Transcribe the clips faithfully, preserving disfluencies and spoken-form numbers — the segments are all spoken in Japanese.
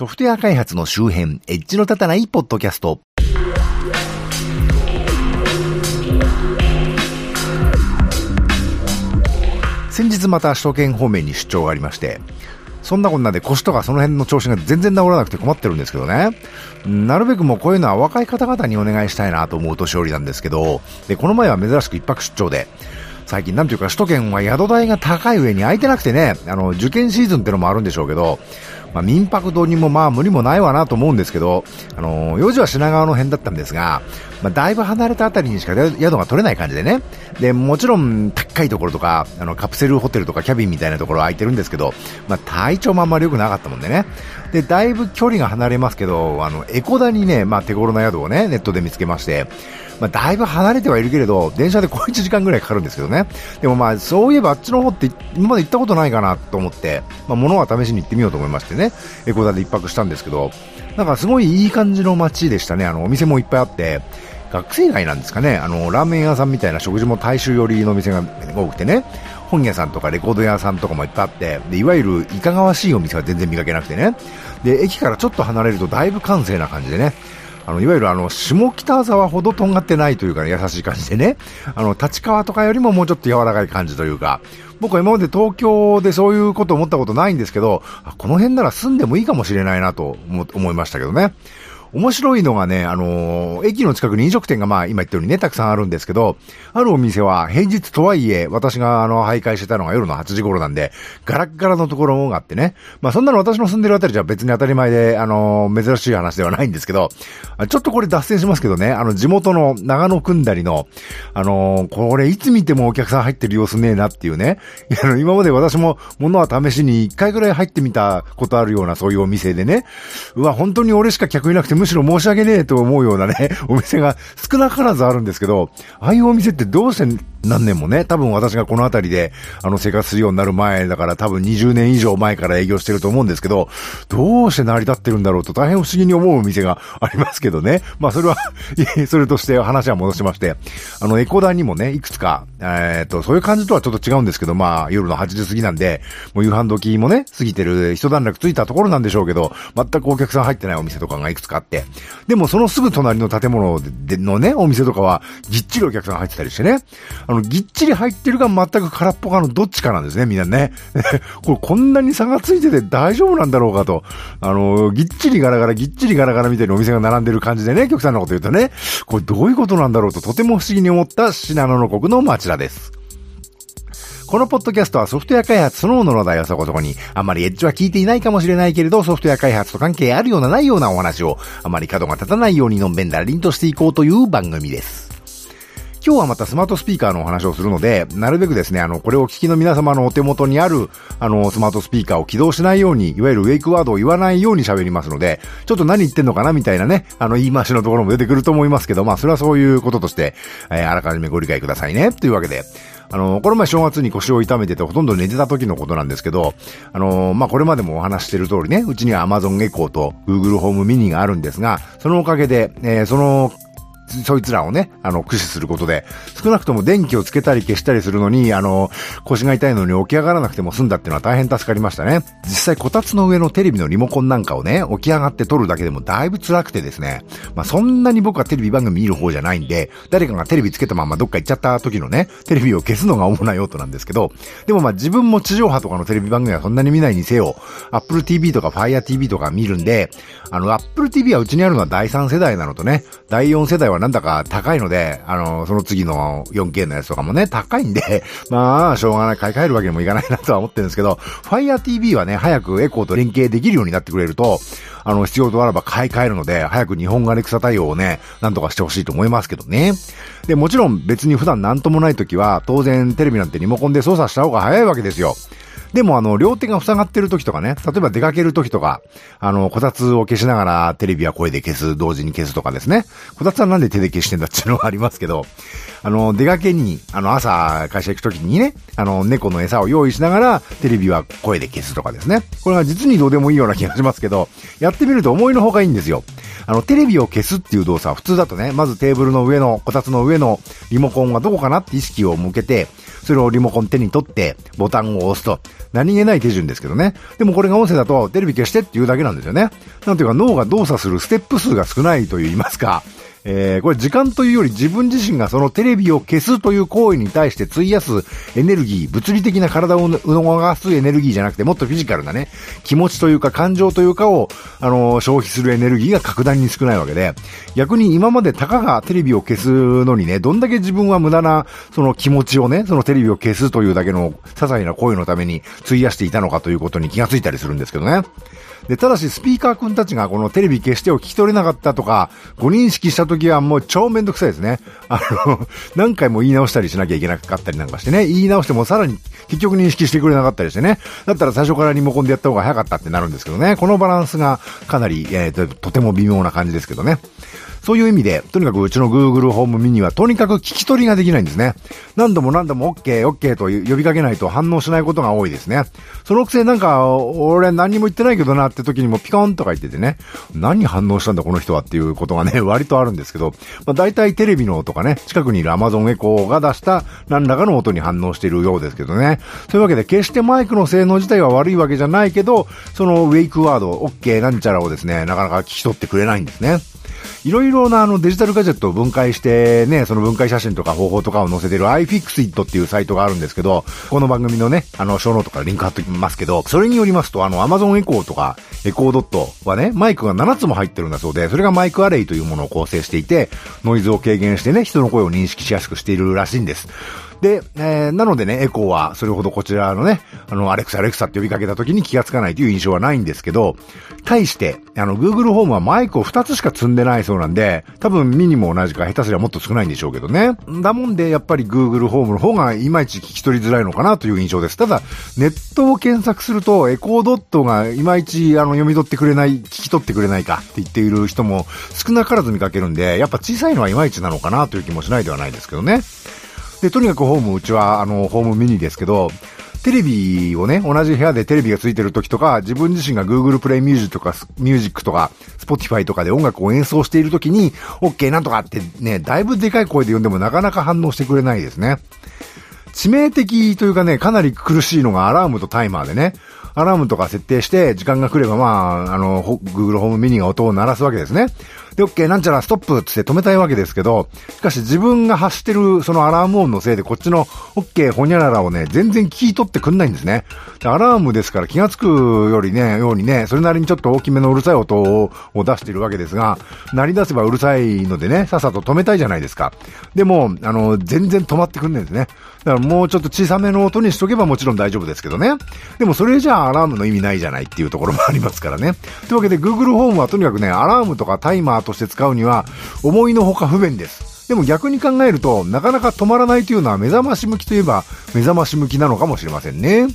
ソフトウェア開発の周辺、エッジの立たないポッドキャスト。先日また首都圏方面に出張がありまして、そんなこんなで腰とかその辺の調子が全然治らなくて困ってるんですけどね。なるべくもうこういうのは若い方々にお願いしたいなと思う年寄りなんですけど、でこの前は珍しく一泊出張で、最近なんていうか首都圏は宿代が高い上に空いてなくてね、あの受験シーズンってのもあるんでしょうけど、まあ、民泊導入もまあ無理もないわなと思うんですけど、あのー、用事は品川の辺だったんですが、まあ、だいぶ離れたあたりにしか宿が取れない感じでね。で、もちろん高いところとか、あのカプセルホテルとかキャビンみたいなところは空いてるんですけど、まあ、体調もあんまり良くなかったもんでね。で、だいぶ距離が離れますけど、あのエコダにね、まあ、手頃な宿をねネットで見つけまして、まあ、だいぶ離れてはいるけれど電車でこういちじかんぐらいかかるんですけどね。でもまあそういえばあっちの方って今まで行ったことないかなと思って、まあ、物は試しに行ってみようと思いましてね、エコダで一泊したんですけど、なんかすごいいい感じの街でしたね。あのお店もいっぱいあって、学生街なんですかね、あのラーメン屋さんみたいな食事も大衆寄りの店が多くてね、本屋さんとかレコード屋さんとかもいっぱいあって、でいわゆるいかがわしいお店は全然見かけなくてね。で駅からちょっと離れるとだいぶ閑静な感じでね、あのいわゆるあの下北沢ほどとんがってないというか、ね、優しい感じでね、あの立川とかよりももうちょっと柔らかい感じというか、僕は今まで東京でそういうこと思ったことないんですけど、この辺なら住んでもいいかもしれないなと思いましたけどね。面白いのがね、あのー、駅の近くに飲食店がまあ今言ったようにね、たくさんあるんですけど、あるお店は平日とはいえ、私があの、徘徊してたのが夜のはちじ頃なんで、ガラッガラのところがあってね。まあそんなの私の住んでるあたりじゃ別に当たり前で、あのー、珍しい話ではないんですけど、ちょっとこれ脱線しますけどね、あの、地元の長野くんだりの、あのー、これいつ見てもお客さん入ってる様子ねえなっていうね、あの、今まで私も物は試しにいっかいぐらい入ってみたことあるようなそういうお店でね、うわ、本当に俺しか客いなくてむしろ申し訳ねえと思うようなね、お店が少なからずあるんですけど、ああいうお店ってどうして何年もね、多分私がこの辺りであの生活するようになる前だから、多分にじゅうねん以上前から営業してると思うんですけど、どうして成り立ってるんだろうと大変不思議に思うお店がありますけどね。まあそれはそれとして話は戻しまして、あのエコダにもね、いくつかえーとそういう感じとはちょっと違うんですけど、まあ夜のはちじ過ぎなんで、もう夕飯時もね過ぎてる、一段落ついたところなんでしょうけど、全くお客さん入ってないお店とかがいくつかあって、でもそのすぐ隣の建物でのねお店とかはぎっちりお客さん入ってたりしてね、あの、ぎっちり入ってるか全く空っぽかのどっちかなんですね、みんなね。これこんなに差がついてて大丈夫なんだろうかと。あの、ぎっちりガラガラ、ぎっちりガラガラみたいなお店が並んでる感じでね、極端なこと言うとね、これどういうことなんだろうととても不思議に思った信濃国の町田です。このポッドキャストはソフトウェア開発そのものの話題はそこそこに、あんまりエッジは聞いていないかもしれないけれど、ソフトウェア開発と関係あるようなないようなお話を、あまり角が立たないようにのんべんだらりんとしていこうという番組です。今日はまたスマートスピーカーのお話をするので、なるべくですね、あの、これを聞きの皆様のお手元にある、あの、スマートスピーカーを起動しないように、いわゆるウェイクワードを言わないように喋りますので、ちょっと何言ってんのかなみたいなね、あの、言い回しのところも出てくると思いますけど、まあ、それはそういうこととして、えー、あらかじめご理解くださいね、というわけで。あの、この前正月に腰を痛めててほとんど寝てた時のことなんですけど、あの、まあ、これまでもお話してる通りね、うちには Amazon Echo と Google Home Mini があるんですが、そのおかげで、えー、その、そいつらをね、あの、駆使することで、少なくとも電気をつけたり消したりするのに、あの、腰が痛いのに起き上がらなくても済んだっていうのは大変助かりましたね。実際、こたつの上のテレビのリモコンなんかをね、起き上がって撮るだけでもだいぶ辛くてですね、まあ、そんなに僕はテレビ番組見る方じゃないんで、誰かがテレビつけたままどっか行っちゃった時のね、テレビを消すのが主な用途なんですけど、でもまあ自分も地上波とかのテレビ番組はそんなに見ないにせよ、Apple ティーブイ とか Fire ティーブイ とか見るんで、あの、Apple ティーブイ はうちにあるのはだいさん世代なのとね、だいよん世代はなんだか高いので、あの、その次の よんケー のやつとかもね、高いんで、まあ、しょうがない、買い替えるわけにもいかないなとは思ってるんですけど、Fire ティーブイ はね、早くエコーと連携できるようになってくれると、あの、必要とあらば買い替えるので、早く日本アレクサ対応をね、なんとかしてほしいと思いますけどね。で、もちろん別に普段なんともない時は、当然テレビなんてリモコンで操作した方が早いわけですよ。でもあの、両手が塞がってる時とかね、例えば出かける時とか、あの、こたつを消しながらテレビは声で消す、同時に消すとかですね。こたつはなんで手で消してんだっていうのはありますけど、あの、出かけに、あの、朝会社行く時にね、あの、猫の餌を用意しながらテレビは声で消すとかですね。これは実にどうでもいいような気がしますけど、やってみると思いのほかいいんですよ。あのテレビを消すっていう動作は普通だとね、まずテーブルの上のこたつの上のリモコンがどこかなって意識を向けて、それをリモコン手に取ってボタンを押すと、何気ない手順ですけどね。でもこれが音声だとテレビ消してっていうだけなんですよね。なんていうか脳が動作するステップ数が少ないと言いますか、えー、これ時間というより自分自身がそのテレビを消すという行為に対して費やすエネルギー、物理的な体を動かすエネルギーじゃなくて、もっとフィジカルなね、気持ちというか感情というかを、あのー、消費するエネルギーが格段に少ないわけで、逆に今までたかがテレビを消すのにね、どんだけ自分は無駄なその気持ちをね、そのテレビを消すというだけの些細な行為のために費やしていたのかということに気がついたりするんですけどね。で、ただしスピーカー君たちがこのテレビ消してを聞き取れなかったとかご認識した時はもう超めんどくさいですね。あの何回も言い直したりしなきゃいけなかったりなんかしてね、言い直してもさらに結局認識してくれなかったりしてね、だったら最初からリモコンでやった方が早かったってなるんですけどね。このバランスがかなり、えー、と, とても微妙な感じですけどね。そういう意味でとにかくうちの Google Home Mini はとにかく聞き取りができないんですね。何度も何度も OK OK と呼びかけないと反応しないことが多いですね。そのくせなんか俺何も言ってないけどなって時にもピコンとか言っててね、何反応したんだこの人はっていうことがね割とあるんですけど、まあ、大体テレビのとかね、近くにいる Amazon Echo が出した何らかの音に反応しているようですけどね。そういうわけで決してマイクの性能自体は悪いわけじゃないけど、そのウェイクワード OK なんちゃらをですね、なかなか聞き取ってくれないんですね。いろいろなあのデジタルガジェットを分解してね、その分解写真とか方法とかを載せてる iFixit っていうサイトがあるんですけど、この番組のね、あの、ショーノートからリンク貼っておきますけど、それによりますと、あの、Amazon Echo とか Echo Dot はね、マイクがななつも入ってるんだそうで、それがマイクアレイというものを構成していて、ノイズを軽減してね、人の声を認識しやすくしているらしいんです。で、えー、なのでね、エコーはそれほどこちらのね、あの、アレクサアレクサって呼びかけた時に気がつかないという印象はないんですけど、対して、あの、Google Home はマイクをふたつしか積んでないそうなんで、多分ミニも同じか下手すりゃもっと少ないんでしょうけどね。だもんで、やっぱり Google Home の方がいまいち聞き取りづらいのかなという印象です。ただ、ネットを検索すると、エコードットがいまいち、あの、読み取ってくれない、聞き取ってくれないかって言っている人も少なからず見かけるんで、やっぱ小さいのはいまいちなのかなという気もしないではないですけどね。で、とにかくホーム、うちはあのホームミニですけど、テレビをね、同じ部屋でテレビがついてる時とか、自分自身が Google Play Music とか、ミュージックとか、Spotify とかで音楽を演奏している時に、OK なんとかってね、だいぶでかい声で呼んでもなかなか反応してくれないですね。致命的というかね、かなり苦しいのがアラームとタイマーでね、アラームとか設定して、時間が来ればまあ、あの、Google Home Mini が音を鳴らすわけですね。で、OK、なんちゃらストップつって止めたいわけですけど、しかし自分が発してるそのアラーム音のせいでこっちの OK、ほにゃららをね、全然聞い取ってくんないんですね。で、アラームですから気がつくよりね、ようにね、それなりにちょっと大きめのうるさい音を出しているわけですが、鳴り出せばうるさいのでね、さっさと止めたいじゃないですか。でも、あの、全然止まってくんないんですね。だからもうちょっと小さめの音にしとけばもちろん大丈夫ですけどね。でもそれじゃあアラームの意味ないじゃないっていうところもありますからね。というわけで Google Home はとにかくね、アラームとかタイマーとして使うには思いのほか不便です。でも逆に考えるとなかなか止まらないというのは目覚まし向きといえば目覚まし向きなのかもしれませんね。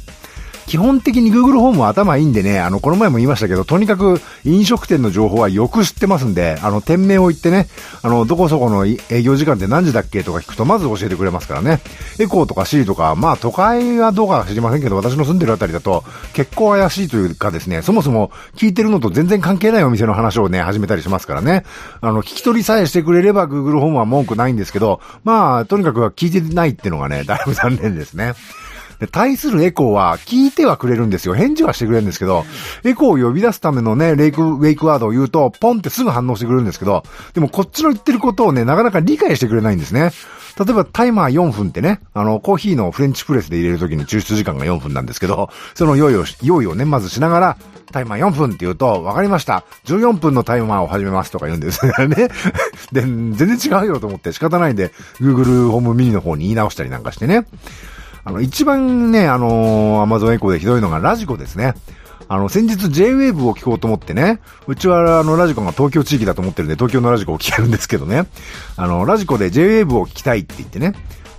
基本的に Google ホームは頭いいんでね、あの、この前も言いましたけど、とにかく飲食店の情報はよく知ってますんで、あの、店名を言ってね、あの、どこそこの営業時間って何時だっけとか聞くとまず教えてくれますからね。エコーとかシーとか、まあ、都会はどうかは知りませんけど、私の住んでるあたりだと結構怪しいというかですね、そもそも聞いてるのと全然関係ないお店の話をね、始めたりしますからね。あの、聞き取りさえしてくれれば Google ホームは文句ないんですけど、まあ、とにかくは聞いてないっていうのがね、だいぶ残念ですね。で、対するエコーは聞いてはくれるんですよ。返事はしてくれるんですけど、エコーを呼び出すためのね、レイク、ウェイクワードを言うと、ポンってすぐ反応してくれるんですけど、でもこっちの言ってることをね、なかなか理解してくれないんですね。例えばタイマーよんぷんってね、あの、コーヒーのフレンチプレスで入れるときに抽出時間がよんぷんなんですけど、その用意を、用意をね、まずしながら、タイマーよんぷんって言うと、わかりました。じゅうよんぷんのタイマーを始めますとか言うんですからね。で、全然違うよと思って仕方ないんで、Google Home Mini の方に言い直したりなんかしてね。あの、一番ね、あのー、Amazon Echo でひどいのがラジコですね。あの、先日 ジェイウェーブ を聞こうと思ってね、うちはあの、ラジコが東京地域だと思ってるんで、東京のラジコを聞けるんですけどね、あの、ラジコで ジェイウェーブ を聞きたいって言ってね、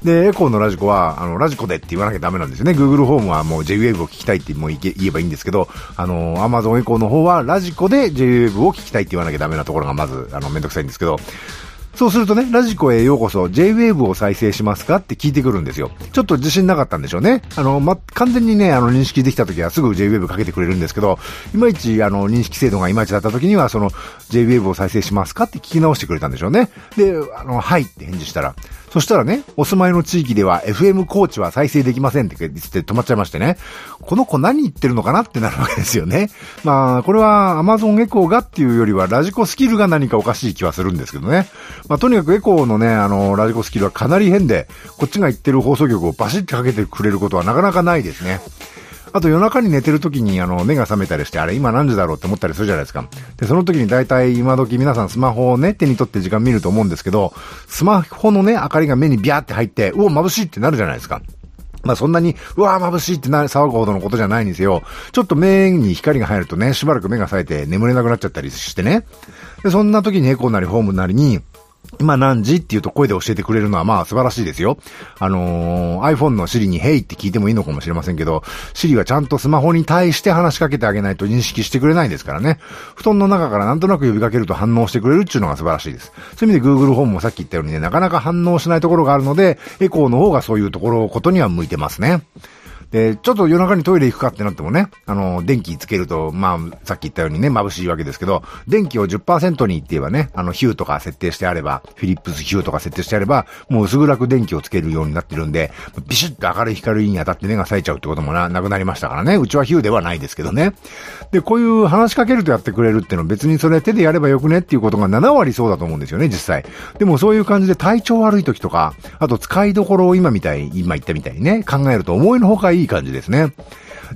で、エコーのラジコは、あの、ラジコでって言わなきゃダメなんですよね。Google ホームはもう ジェイウェーブ を聞きたいってもう言えばいいんですけど、あの、Amazon Echo の方はラジコで ジェイウェーブ を聞きたいって言わなきゃダメなところがまず、あの、めんどくさいんですけど、そうするとね、ラジコへようこそ ジェイウェーブ を再生しますかって聞いてくるんですよ。ちょっと自信なかったんでしょうね。あの、ま、完全にね、あの、認識できた時はすぐ ジェイウェーブ かけてくれるんですけど、いまいち、あの、認識精度がいまいちだった時には、その、ジェイウェーブ を再生しますかって聞き直してくれたんでしょうね。で、あの、はいって返事したら、そしたらね、お住まいの地域では エフエム 高知は再生できませんって言って止まっちゃいましてね、この子何言ってるのかなってなるわけですよね。まあ、これは Amazon Echo がっていうよりは、ラジコスキルが何かおかしい気はするんですけどね。まあ、とにかくエコーのね、あの、ラジコスキルはかなり変で、こっちが言ってる放送局をバシッとかけてくれることはなかなかないですね。あと夜中に寝てる時にあの目が覚めたりして、あれ今何時だろうって思ったりするじゃないですか。で、その時に大体今時皆さんスマホをね、手に取って時間見ると思うんですけど、スマホのね、明かりが目にビャーって入って、うお、眩しいってなるじゃないですか。まあそんなに、うわー眩しいってな、騒ぐほどのことじゃないんですよ。ちょっと目に光が入るとね、しばらく目が冴えて眠れなくなっちゃったりしてね。で、そんな時にエコーなりホームなりに、今何時っていうと声で教えてくれるのはまあ素晴らしいですよ。あのー、iPhone の Siri に Hey って聞いてもいいのかもしれませんけど、Siri はちゃんとスマホに対して話しかけてあげないと認識してくれないですからね。布団の中からなんとなく呼びかけると反応してくれるっていうのが素晴らしいです。そういう意味で Google Home もさっき言ったようにね、なかなか反応しないところがあるので、エコーの方がそういうところ、ことには向いてますね。で、ちょっと夜中にトイレ行くかってなってもね、あの、電気つけると、まあ、さっき言ったようにね、眩しいわけですけど、電気を じゅっパーセント にって言えばね、あの、ヒューとか設定してあれば、フィリップスヒューとか設定してあれば、もう薄暗く電気をつけるようになってるんで、ビシッと明るい光に当たって目が冴えちゃうってこともな、なくなりましたからね、うちはヒューではないですけどね。で、こういう話しかけるとやってくれるっていうのは別にそれ手でやればよくねっていうことがななわりそうだと思うんですよね、実際。でもそういう感じで体調悪い時とか、あと使いどころを今みたい、今言ったみたいにね、考えると思いのほかいい感じですね。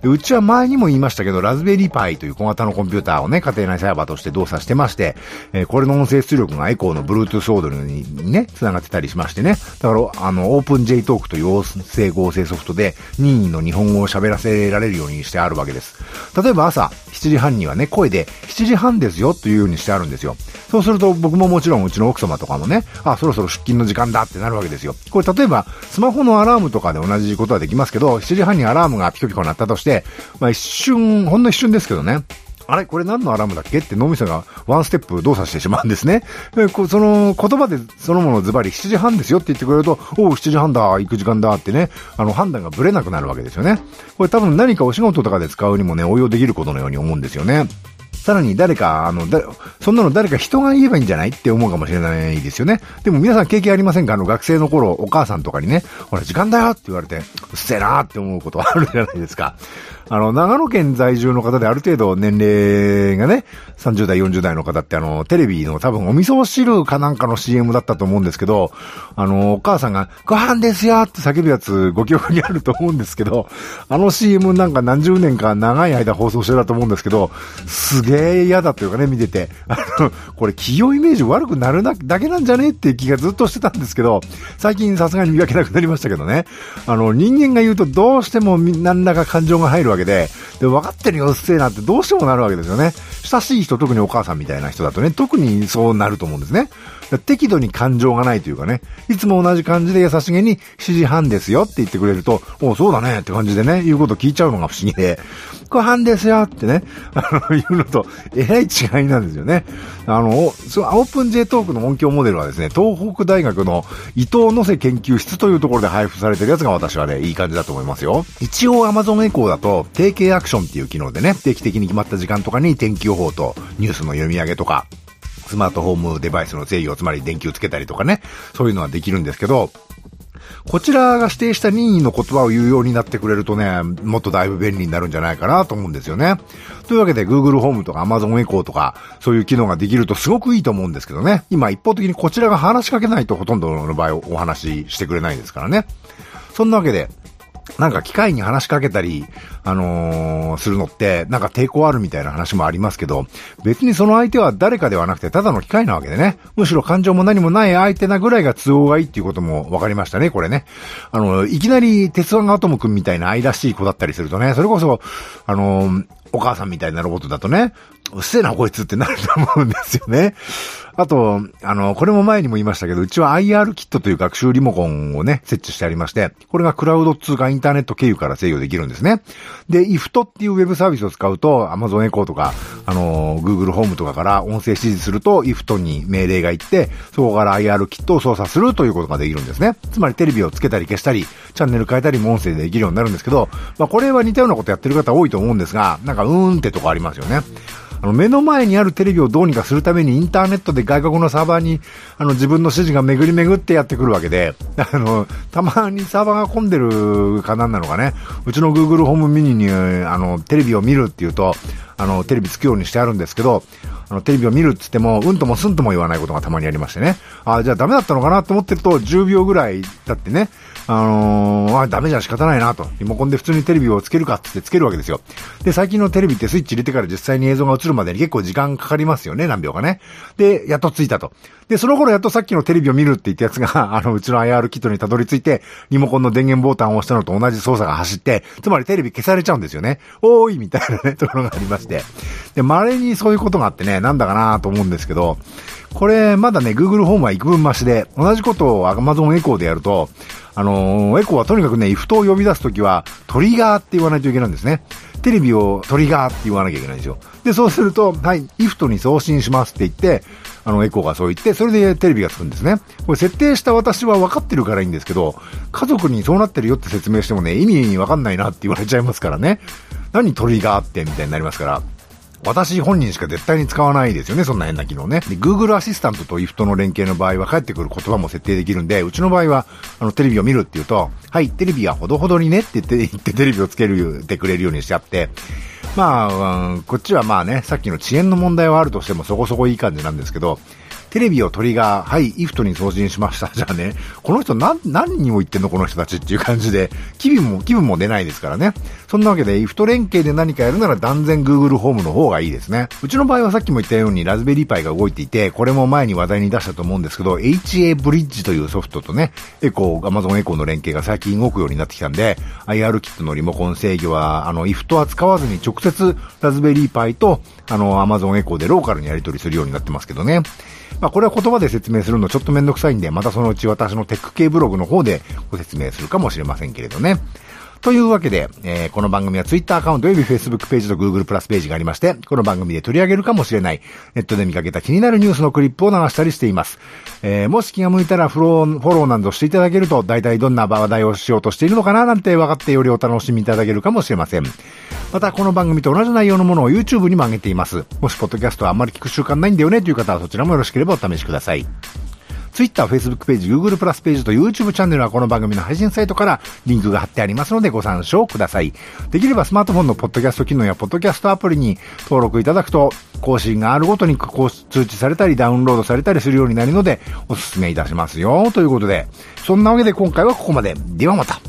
で、うちは前にも言いましたけど、ラズベリーパイという小型のコンピューターをね、家庭内サーバーとして動作してまして、えー、これの音声出力がエコーの Bluetooth オードルにね、繋がってたりしましてね。だから、あの、オープン J トークという音声合成ソフトで、任意の日本語を喋らせられるようにしてあるわけです。例えば朝、しちじはんにはね、声で、しちじはんですよというようにしてあるんですよ。そうすると、僕ももちろんうちの奥様とかもね、あ、そろそろ出勤の時間だってなるわけですよ。これ例えば、スマホのアラームとかで同じことはできますけど、しちじはんにアラームがピコピコ鳴ったとして、まあ一瞬、ほんの一瞬ですけどね、あれこれ何のアラームだっけって脳みそがワンステップ動作してしまうんですね。で、こその言葉でそのものズバリしちじはんですよって言ってくれると、おうしちじはんだ、行く時間だってね、あの判断がブレなくなるわけですよね。これ多分何かお仕事とかで使うにもね、応用できることのように思うんですよね。さらに誰か、あの、だ、そんなの誰か人が言えばいいんじゃないって思うかもしれないですよね。でも皆さん経験ありませんか？あの学生の頃、お母さんとかにね、ほら時間だよって言われて、うっせえなーって思うことはあるじゃないですか。あの、長野県在住の方である程度年齢がね、さんじゅうだい、よんじゅうだいの方ってあの、テレビの多分お味噌汁かなんかの シーエム だったと思うんですけど、あの、お母さんがご飯ですよって叫ぶやつご記憶にあると思うんですけど、あの シーエム なんか何十年か長い間放送してたと思うんですけど、すげえ嫌だというかね、見てて、あの、これ企業イメージ悪くなるだけなんじゃねって気がずっとしてたんですけど、最近さすがに見かけなくなりましたけどね、あの、人間が言うとどうしても何らか感情が入るわけで、で、分かってるようっせえなってどうしてもなるわけですよね。親しい人、特にお母さんみたいな人だとね、特にそうなると思うんですね。適度に感情がないというかね、いつも同じ感じで優しげにしちじはんですよって言ってくれると、おうそうだねって感じでね、言うこと聞いちゃうのが不思議で、ご飯ですよってね、あの、言うのと、えらい違いなんですよね。あの、そのオープン J トークの音響モデルはですね、東北大学の伊藤野瀬研究室というところで配布されてるやつが私はね、いい感じだと思いますよ。一応 Amazon Echo だと、定型アクションっていう機能でね、定期的に決まった時間とかに天気予報とニュースの読み上げとか、スマートホームデバイスの制御、つまり電球つけたりとかね、そういうのはできるんですけど、こちらが指定した任意の言葉を言うようになってくれるとね、もっとだいぶ便利になるんじゃないかなと思うんですよね。というわけで Google ホームとか Amazon Echo とかそういう機能ができるとすごくいいと思うんですけどね、今一方的にこちらが話しかけないとほとんどの場合お話ししてくれないですからね。そんなわけでなんか機械に話しかけたり、あのー、するのってなんか抵抗あるみたいな話もありますけど、別にその相手は誰かではなくてただの機械なわけでね、むしろ感情も何もない相手なぐらいが都合がいいっていうことも分かりましたね、これね。あのー、いきなり鉄腕アトム君みたいな愛らしい子だったりするとね、それこそ、あのー、お母さんみたいなロボットだとね、うっせえなこいつってなると思うんですよね。あと、あの、これも前にも言いましたけど、うちは アイアール キットという学習リモコンをね、設置してありまして、これがクラウド通貨インターネット経由から制御できるんですね。で、アイエフティーティーティー っていうウェブサービスを使うと、Amazon Echo とか、あのー、Google Home とかから音声指示すると アイエフティーティーティー に命令がいって、そこから アイアール キットを操作するということができるんですね。つまりテレビをつけたり消したり、チャンネル変えたりも音声でできるようになるんですけど、まあこれは似たようなことやってる方多いと思うんですが、なんかうーんってとこありますよね。あの目の前にあるテレビをどうにかするためにインターネットで外国のサーバーにあの自分の指示が巡り巡ってやってくるわけで、あのたまにサーバーが混んでるかなんなのかね、うちの Google Home Mini にあのテレビを見るっていうと、あのテレビつくようにしてあるんですけど、あのテレビを見るって言ってもうんともすんとも言わないことがたまにありましてね、あ、じゃあダメだったのかなと思ってるとじゅうびょうぐらい経ってね、あのー、あ、ダメじゃ仕方ないなと、リモコンで普通にテレビをつけるかっつってつけるわけですよ。で、最近のテレビってスイッチ入れてから実際に映像が映るまでに結構時間かかりますよね、何秒かね。で、やっとついたと。で、その頃やっとさっきのテレビを見るって言ったやつが、あのうちの アイアール キットにたどり着いて、リモコンの電源ボタンを押したのと同じ操作が走って、つまりテレビ消されちゃうんですよね。おーいみたいなね、ところがありまして。で、稀にそういうことがあってね、なんだかなと思うんですけど、これまだね、 Google Home は幾分マシで、同じことを Amazon Echo でやると、あのー、エコーはとにかくね、アイエフティーティーティーを呼び出すときはトリガーって言わないといけないんですね。テレビをトリガーって言わなきゃいけないんですよ。で、そうすると、はい、アイエフティーティーティーに送信しますって言って、あのエコーがそう言って、それでテレビがつくんですね。これ設定した私は分かってるからいいんですけど、家族にそうなってるよって説明してもね、意味分かんないなって言われちゃいますからね。何トリガーってみたいになりますから。私本人しか絶対に使わないですよね、そんな変な機能ね。で、Google アシスタントと アイエフティーティーティー の連携の場合は返ってくる言葉も設定できるんで、うちの場合は、あの、テレビを見るっていうと、はい、テレビはほどほどにねって言って、言ってテレビをつける、てくれるようにしちゃって、まあ、うん、こっちはまあね、さっきの遅延の問題はあるとしてもそこそこいい感じなんですけど、テレビをトリガー、はい、アイエフティーティーティーに送信しました。じゃあね、この人何、何にも言ってんのこの人たちっていう感じで、気分も、気分も出ないですからね。そんなわけで、アイエフティーティーティー 連携で何かやるなら断然 Google ホームの方がいいですね。うちの場合はさっきも言ったようにラズベリーパイが動いていて、これも前に話題に出したと思うんですけど、エイチエー ブリッジというソフトとね、エコー、Amazon エコーの連携が最近動くようになってきたんで、アイアール キットのリモコン制御は、あの、アイエフティーティーティー は使わずに直接ラズベリーパイと、あの、Amazon エコーでローカルにやり取りするようになってますけどね。まあこれは言葉で説明するのちょっとめんどくさいんで、またそのうち私のテック系ブログの方でご説明するかもしれませんけれどね。というわけで、えー、この番組は Twitter アカウント及び Facebook ページと Google プラスページがありまして、この番組で取り上げるかもしれない、ネットで見かけた気になるニュースのクリップを流したりしています。えー、もし気が向いたらフォロー、フォローなどしていただけると、大体どんな話題をしようとしているのかななんて分かってよりお楽しみいただけるかもしれません。またこの番組と同じ内容のものを YouTube にも上げています。もしポッドキャストはあんまり聞く習慣ないんだよねという方はそちらもよろしければお試しください。Twitter、Facebook ページ、Google プラスページと YouTube チャンネルはこの番組の配信サイトからリンクが貼ってありますのでご参照ください。できればスマートフォンのポッドキャスト機能やポッドキャストアプリに登録いただくと更新があるごとに通知されたりダウンロードされたりするようになるのでおすすめいたしますよ。ということで、そんなわけで今回はここまで。ではまた。